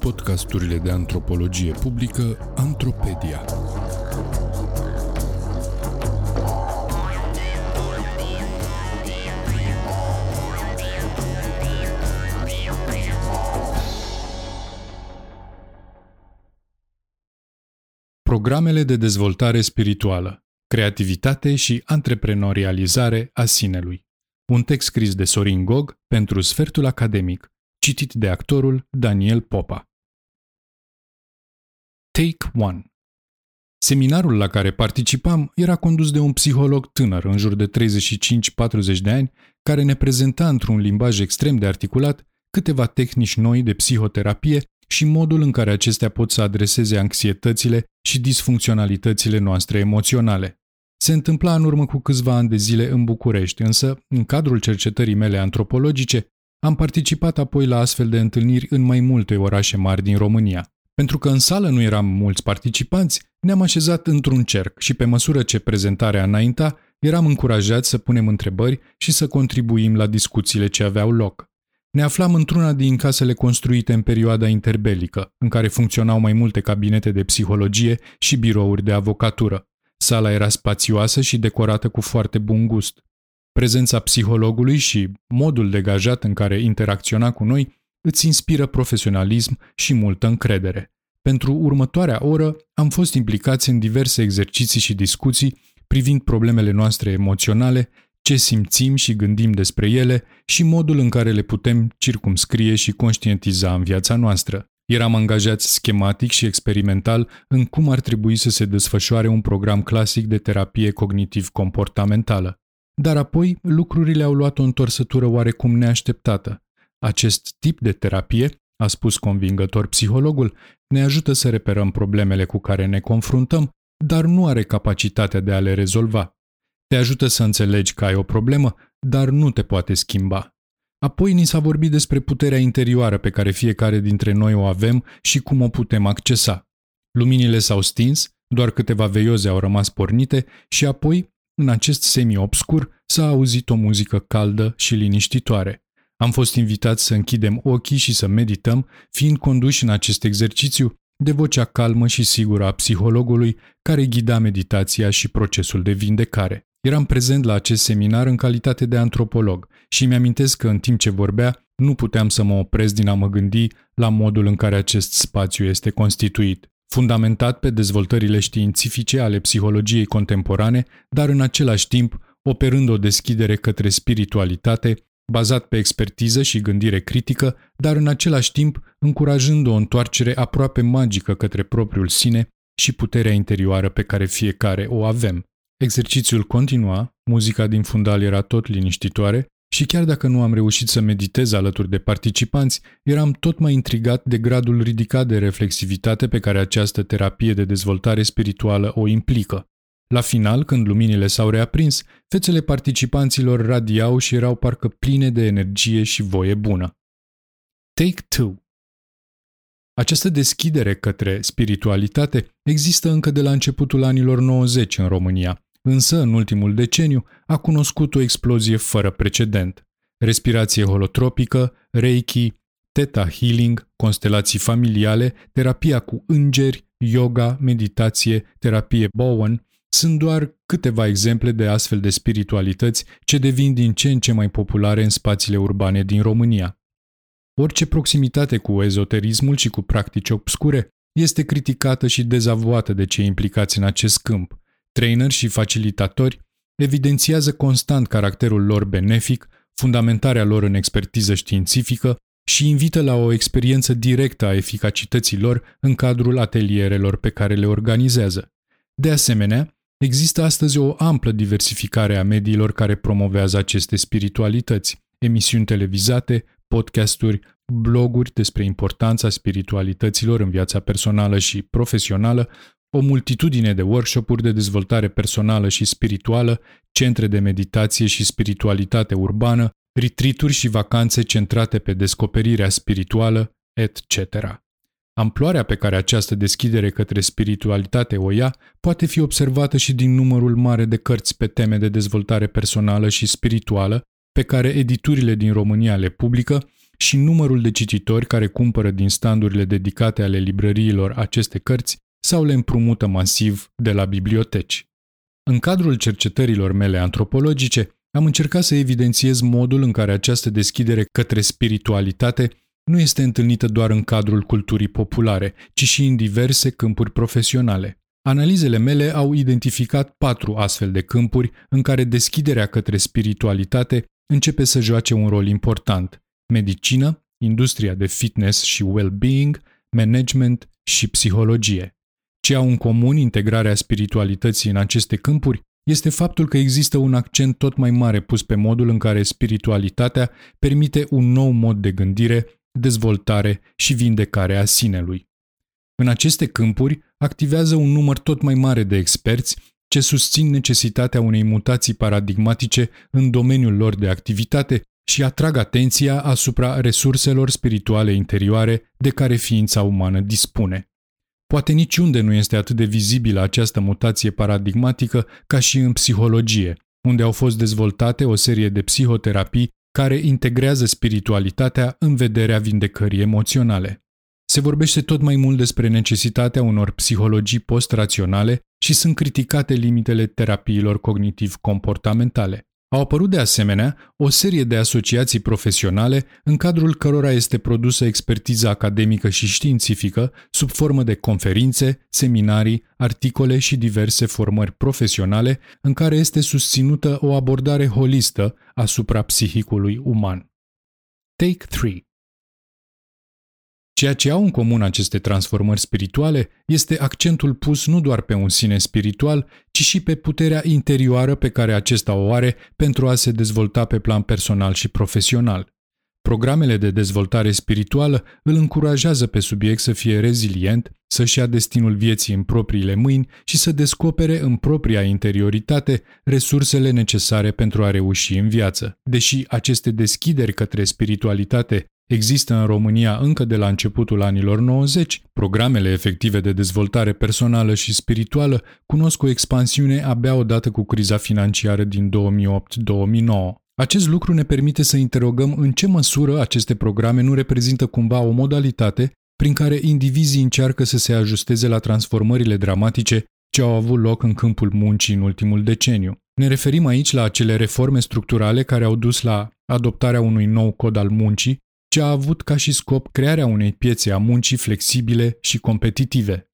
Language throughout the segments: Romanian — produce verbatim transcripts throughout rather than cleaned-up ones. Podcasturile de antropologie publică Antropedia. Programele de dezvoltare spirituală, creativitate și antreprenorializare a sinelui. Un text scris de Sorin Gog pentru sfertul academic, citit de actorul Daniel Popa. Take one. Seminarul la care participam era condus de un psiholog tânăr, în jur de treizeci și cinci patruzeci de ani, care ne prezenta într-un limbaj extrem de articulat câteva tehnici noi de psihoterapie și modul în care acestea pot să adreseze anxietățile și disfuncționalitățile noastre emoționale. Se întâmpla în urmă cu câțiva ani de zile în București, însă, în cadrul cercetării mele antropologice, am participat apoi la astfel de întâlniri în mai multe orașe mari din România. Pentru că în sală nu eram mulți participanți, ne-am așezat într-un cerc și pe măsură ce prezentarea înainta, eram încurajați să punem întrebări și să contribuim la discuțiile ce aveau loc. Ne aflam într-una din casele construite în perioada interbelică, în care funcționau mai multe cabinete de psihologie și birouri de avocatură. Sala era spațioasă și decorată cu foarte bun gust. Prezența psihologului și modul degajat în care interacționa cu noi îți inspiră profesionalism și multă încredere. Pentru următoarea oră am fost implicați în diverse exerciții și discuții privind problemele noastre emoționale, ce simțim și gândim despre ele și modul în care le putem circumscrie și conștientiza în viața noastră. Eram angajați schematic și experimental în cum ar trebui să se desfășoare un program clasic de terapie cognitiv-comportamentală. Dar apoi lucrurile au luat o întorsătură oarecum neașteptată. Acest tip de terapie, a spus convingător psihologul, ne ajută să reperăm problemele cu care ne confruntăm, dar nu are capacitatea de a le rezolva. Te ajută să înțelegi că ai o problemă, dar nu te poate schimba. Apoi ni s-a vorbit despre puterea interioară pe care fiecare dintre noi o avem și cum o putem accesa. Luminile s-au stins, doar câteva veioze au rămas pornite și apoi, în acest semi-obscur, s-a auzit o muzică caldă și liniștitoare. Am fost invitați să închidem ochii și să medităm, fiind conduși în acest exercițiu de vocea calmă și sigură a psihologului care ghida meditația și procesul de vindecare. Eram prezent la acest seminar în calitate de antropolog și îmi amintesc că în timp ce vorbea, nu puteam să mă opresc din a mă gândi la modul în care acest spațiu este constituit, fundamentat pe dezvoltările științifice ale psihologiei contemporane, dar în același timp operând o deschidere către spiritualitate, bazat pe expertiză și gândire critică, dar în același timp încurajând o întoarcere aproape magică către propriul sine și puterea interioară pe care fiecare o avem. Exercițiul continua, muzica din fundal era tot liniștitoare și chiar dacă nu am reușit să meditez alături de participanți, eram tot mai intrigat de gradul ridicat de reflexivitate pe care această terapie de dezvoltare spirituală o implică. La final, când luminile s-au reaprins, fețele participanților radiau și erau parcă pline de energie și voie bună. Take two. Această deschidere către spiritualitate există încă de la începutul anilor nouăzeci în România, însă în ultimul deceniu a cunoscut o explozie fără precedent. Respirație holotropică, reiki, theta-healing, constelații familiale, terapia cu îngeri, yoga, meditație, terapie Bowen, sunt doar câteva exemple de astfel de spiritualități ce devin din ce în ce mai populare în spațiile urbane din România. Orice proximitate cu ezoterismul și cu practici obscure este criticată și dezavoată de cei implicați în acest câmp. Traineri și facilitatori evidențiază constant caracterul lor benefic, fundamentarea lor în expertiză științifică și invită la o experiență directă a eficacității lor în cadrul atelierelor pe care le organizează. De asemenea, există astăzi o amplă diversificare a mediilor care promovează aceste spiritualități, emisiuni televizate, podcasturi, bloguri despre importanța spiritualităților în viața personală și profesională, o multitudine de workshop-uri de dezvoltare personală și spirituală, centre de meditație și spiritualitate urbană, retreat-uri și vacanțe centrate pe descoperirea spirituală, et cetera. Amploarea pe care această deschidere către spiritualitate o ia poate fi observată și din numărul mare de cărți pe teme de dezvoltare personală și spirituală pe care editurile din România le publică și numărul de cititori care cumpără din standurile dedicate ale librăriilor aceste cărți sau le împrumută masiv de la biblioteci. În cadrul cercetărilor mele antropologice, am încercat să evidențiez modul în care această deschidere către spiritualitate nu este întâlnită doar în cadrul culturii populare, ci și în diverse câmpuri profesionale. Analizele mele au identificat patru astfel de câmpuri în care deschiderea către spiritualitate începe să joace un rol important: medicină, industria de fitness și well-being, management și psihologie. Ce au în comun integrarea spiritualității în aceste câmpuri este faptul că există un accent tot mai mare pus pe modul în care spiritualitatea permite un nou mod de gândire, dezvoltare și vindecare a sinelui. În aceste câmpuri activează un număr tot mai mare de experți ce susțin necesitatea unei mutații paradigmatice în domeniul lor de activitate și atrag atenția asupra resurselor spirituale interioare de care ființa umană dispune. Poate niciunde nu este atât de vizibilă această mutație paradigmatică ca și în psihologie, unde au fost dezvoltate o serie de psihoterapii care integrează spiritualitatea în vederea vindecării emoționale. Se vorbește tot mai mult despre necesitatea unor psihologii post-raționale și sunt criticate limitele terapiilor cognitiv-comportamentale. Au apărut de asemenea o serie de asociații profesionale în cadrul cărora este produsă expertiza academică și științifică sub formă de conferințe, seminarii, articole și diverse formări profesionale în care este susținută o abordare holistă asupra psihicului uman. Take trei. Ceea ce au în comun aceste transformări spirituale este accentul pus nu doar pe un sine spiritual, ci și pe puterea interioară pe care acesta o are pentru a se dezvolta pe plan personal și profesional. Programele de dezvoltare spirituală îl încurajează pe subiect să fie rezilient, să-și ia destinul vieții în propriile mâini și să descopere în propria interioritate resursele necesare pentru a reuși în viață. Deși aceste deschideri către spiritualitate există în România încă de la începutul anilor nouăzeci, programele efective de dezvoltare personală și spirituală cunosc o expansiune abia odată cu criza financiară din două mii opt două mii nouă. Acest lucru ne permite să interogăm în ce măsură aceste programe nu reprezintă cumva o modalitate prin care indivizii încearcă să se ajusteze la transformările dramatice ce au avut loc în câmpul muncii în ultimul deceniu. Ne referim aici la acele reforme structurale care au dus la adoptarea unui nou cod al muncii, ce a avut ca și scop crearea unei piețe a muncii flexibile și competitive.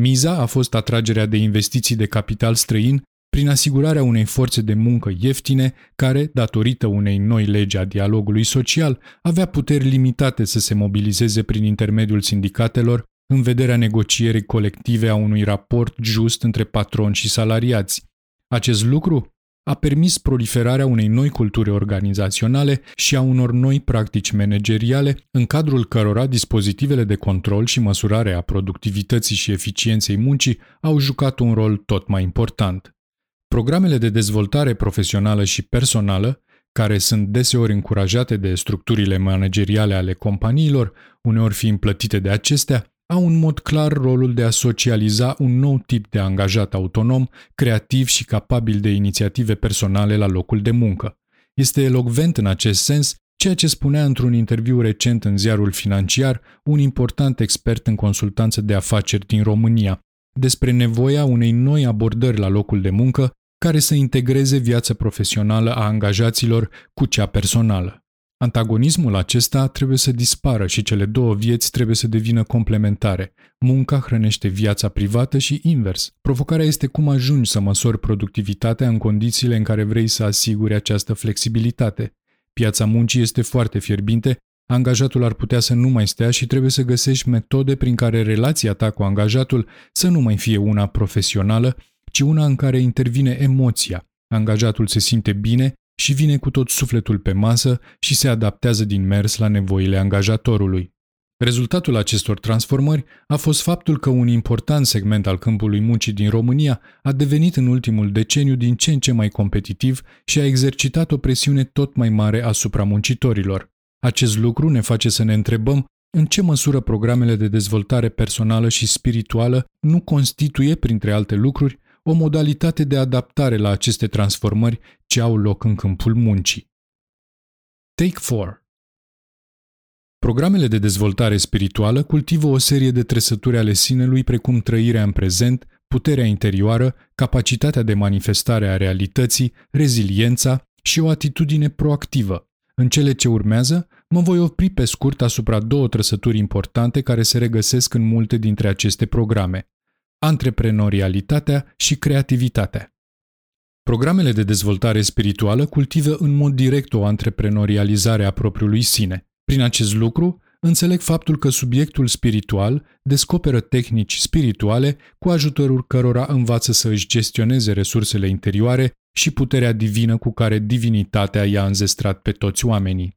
Miza a fost atragerea de investiții de capital străin prin asigurarea unei forțe de muncă ieftine care, datorită unei noi legi a dialogului social, avea puteri limitate să se mobilizeze prin intermediul sindicatelor în vederea negocierii colective a unui raport just între patroni și salariați. Acest lucru a permis proliferarea unei noi culturi organizaționale și a unor noi practici manageriale, în cadrul cărora dispozitivele de control și măsurare a productivității și eficienței muncii au jucat un rol tot mai important. Programele de dezvoltare profesională și personală, care sunt deseori încurajate de structurile manageriale ale companiilor, uneori fiind plătite de acestea, au în mod clar rolul de a socializa un nou tip de angajat autonom, creativ și capabil de inițiative personale la locul de muncă. Este elocvent în acest sens ceea ce spunea într-un interviu recent în Ziarul Financiar un important expert în consultanță de afaceri din România despre nevoia unei noi abordări la locul de muncă care să integreze viața profesională a angajaților cu cea personală. Antagonismul acesta trebuie să dispară și cele două vieți trebuie să devină complementare. Munca hrănește viața privată și invers. Provocarea este cum ajungi să măsori productivitatea în condițiile în care vrei să asiguri această flexibilitate. Piața muncii este foarte fierbinte, angajatul ar putea să nu mai stea și trebuie să găsești metode prin care relația ta cu angajatul să nu mai fie una profesională, ci una în care intervine emoția. Angajatul se simte bine și vine cu tot sufletul pe masă și se adaptează din mers la nevoile angajatorului. Rezultatul acestor transformări a fost faptul că un important segment al câmpului muncii din România a devenit în ultimul deceniu din ce în ce mai competitiv și a exercitat o presiune tot mai mare asupra muncitorilor. Acest lucru ne face să ne întrebăm în ce măsură programele de dezvoltare personală și spirituală nu constituie, printre alte lucruri, o modalitate de adaptare la aceste transformări ce au loc în câmpul muncii. Take patru. Programele de dezvoltare spirituală cultivă o serie de trăsături ale sinelui, precum trăirea în prezent, puterea interioară, capacitatea de manifestare a realității, reziliența și o atitudine proactivă. În cele ce urmează, mă voi opri pe scurt asupra două trăsături importante care se regăsesc în multe dintre aceste programe: antreprenorialitatea și creativitatea. Programele de dezvoltare spirituală cultivă în mod direct o antreprenorializare a propriului sine. Prin acest lucru, înțeleg faptul că subiectul spiritual descoperă tehnici spirituale cu ajutorul cărora învață să își gestioneze resursele interioare și puterea divină cu care divinitatea i-a înzestrat pe toți oamenii.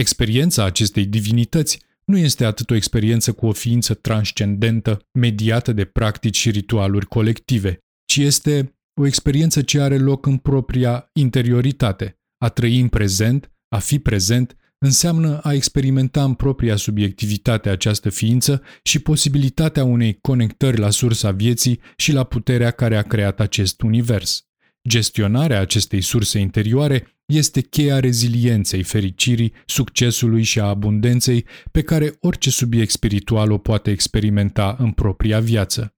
Experiența acestei divinități nu este atât o experiență cu o ființă transcendentă, mediată de practici și ritualuri colective, ci este o experiență ce are loc în propria interioritate. A trăi în prezent, a fi prezent, înseamnă a experimenta în propria subiectivitate această ființă și posibilitatea unei conectări la sursa vieții și la puterea care a creat acest univers. Gestionarea acestei surse interioare este cheia rezilienței, fericirii, succesului și a abundenței pe care orice subiect spiritual o poate experimenta în propria viață.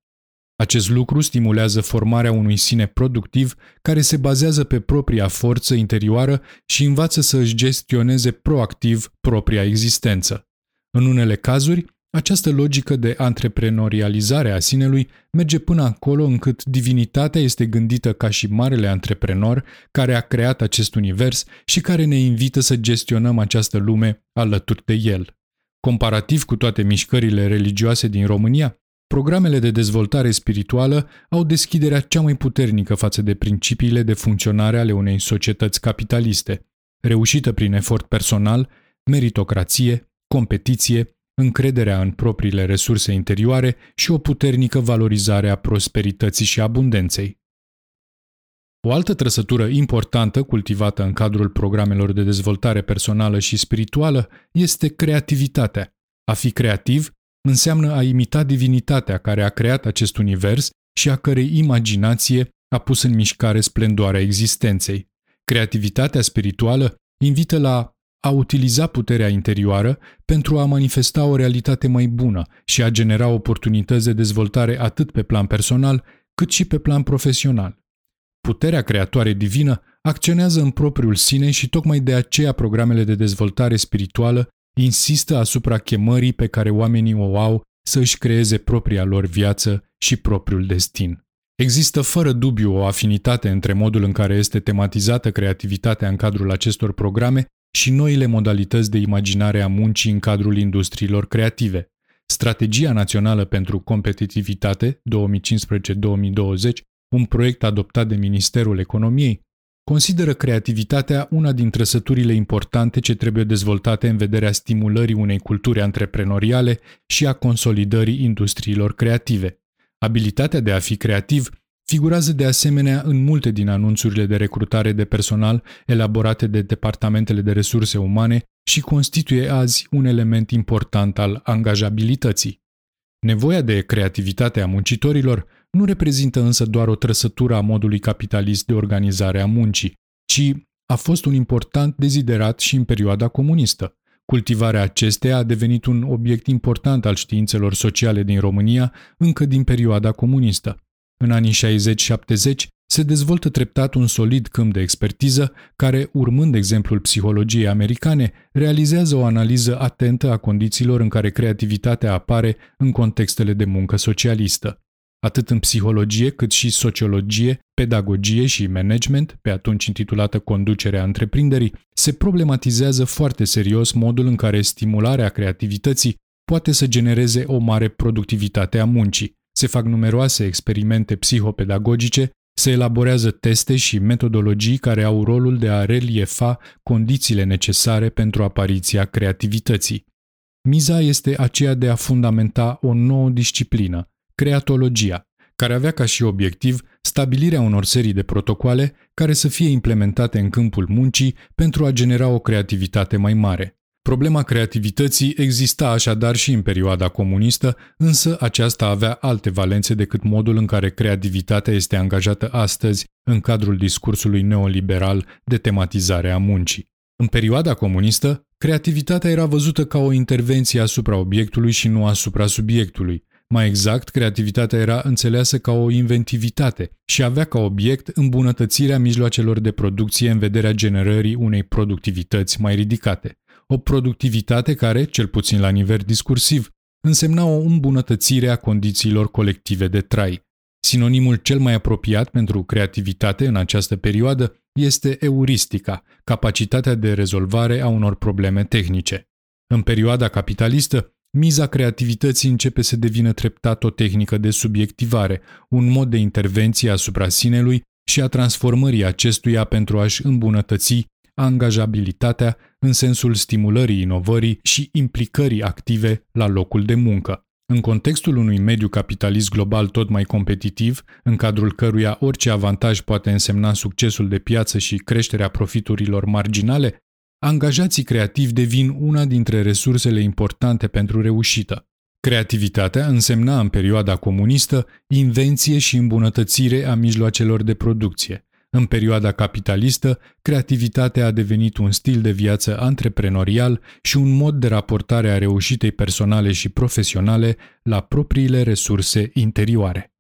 Acest lucru stimulează formarea unui sine productiv care se bazează pe propria forță interioară și învață să își gestioneze proactiv propria existență. În unele cazuri, această logică de antreprenorializare a sinelui merge până acolo încât divinitatea este gândită ca și marele antreprenor care a creat acest univers și care ne invită să gestionăm această lume alături de el. Comparativ cu toate mișcările religioase din România, programele de dezvoltare spirituală au deschiderea cea mai puternică față de principiile de funcționare ale unei societăți capitaliste, reușită prin efort personal, meritocrație, competiție, încrederea în propriile resurse interioare și o puternică valorizare a prosperității și abundenței. O altă trăsătură importantă cultivată în cadrul programelor de dezvoltare personală și spirituală este creativitatea. A fi creativ înseamnă a imita divinitatea care a creat acest univers și a cărei imaginație a pus în mișcare splendoarea existenței. Creativitatea spirituală invită la a utiliza puterea interioară pentru a manifesta o realitate mai bună și a genera oportunități de dezvoltare atât pe plan personal, cât și pe plan profesional. Puterea creatoare divină acționează în propriul sine și tocmai de aceea programele de dezvoltare spirituală insistă asupra chemării pe care oamenii o au să își creeze propria lor viață și propriul destin. Există fără dubiu o afinitate între modul în care este tematizată creativitatea în cadrul acestor programe și noile modalități de imaginare a muncii în cadrul industriilor creative. Strategia Națională pentru Competitivitate două mii cincisprezece două mii douăzeci, un proiect adoptat de Ministerul Economiei, consideră creativitatea una din trăsăturile importante ce trebuie dezvoltate în vederea stimulării unei culturi antreprenoriale și a consolidării industriilor creative. Abilitatea de a fi creativ figurează de asemenea în multe din anunțurile de recrutare de personal elaborate de departamentele de resurse umane și constituie azi un element important al angajabilității. Nevoia de creativitate a muncitorilor nu reprezintă însă doar o trăsătură a modului capitalist de organizare a muncii, ci a fost un important deziderat și în perioada comunistă. Cultivarea acesteia a devenit un obiect important al științelor sociale din România încă din perioada comunistă. În anii șaizeci șaptezeci se dezvoltă treptat un solid câmp de expertiză care, urmând exemplul psihologiei americane, realizează o analiză atentă a condițiilor în care creativitatea apare în contextele de muncă socialistă. Atât în psihologie cât și sociologie, pedagogie și management, pe atunci intitulată conducerea întreprinderii, se problematizează foarte serios modul în care stimularea creativității poate să genereze o mare productivitate a muncii. Se fac numeroase experimente psihopedagogice, se elaborează teste și metodologii care au rolul de a reliefa condițiile necesare pentru apariția creativității. Miza este aceea de a fundamenta o nouă disciplină, creatologia, care avea ca și obiectiv stabilirea unor serii de protocoale care să fie implementate în câmpul muncii pentru a genera o creativitate mai mare. Problema creativității exista așadar și în perioada comunistă, însă aceasta avea alte valențe decât modul în care creativitatea este angajată astăzi în cadrul discursului neoliberal de tematizare a muncii. În perioada comunistă, Creativitatea era văzută ca o intervenție asupra obiectului și nu asupra subiectului. Mai exact, creativitatea era înțeleasă ca o inventivitate și avea ca obiect îmbunătățirea mijloacelor de producție în vederea generării unei productivități mai ridicate. O productivitate care, cel puțin la nivel discursiv, însemna o îmbunătățire a condițiilor colective de trai. Sinonimul cel mai apropiat pentru creativitate în această perioadă este euristica, capacitatea de rezolvare a unor probleme tehnice. În perioada capitalistă, miza creativității începe să devină treptat o tehnică de subiectivare, un mod de intervenție asupra sinelui și a transformării acestuia pentru a-și îmbunătăți angajabilitatea în sensul stimulării inovării și implicării active la locul de muncă. În contextul unui mediu capitalist global tot mai competitiv, în cadrul căruia orice avantaj poate însemna succesul de piață și creșterea profiturilor marginale, angajații creativi devin una dintre resursele importante pentru reușită. Creativitatea însemna în perioada comunistă invenție și îmbunătățire a mijloacelor de producție. În perioada capitalistă, creativitatea a devenit un stil de viață antreprenorial și un mod de raportare a reușitei personale și profesionale la propriile resurse interioare.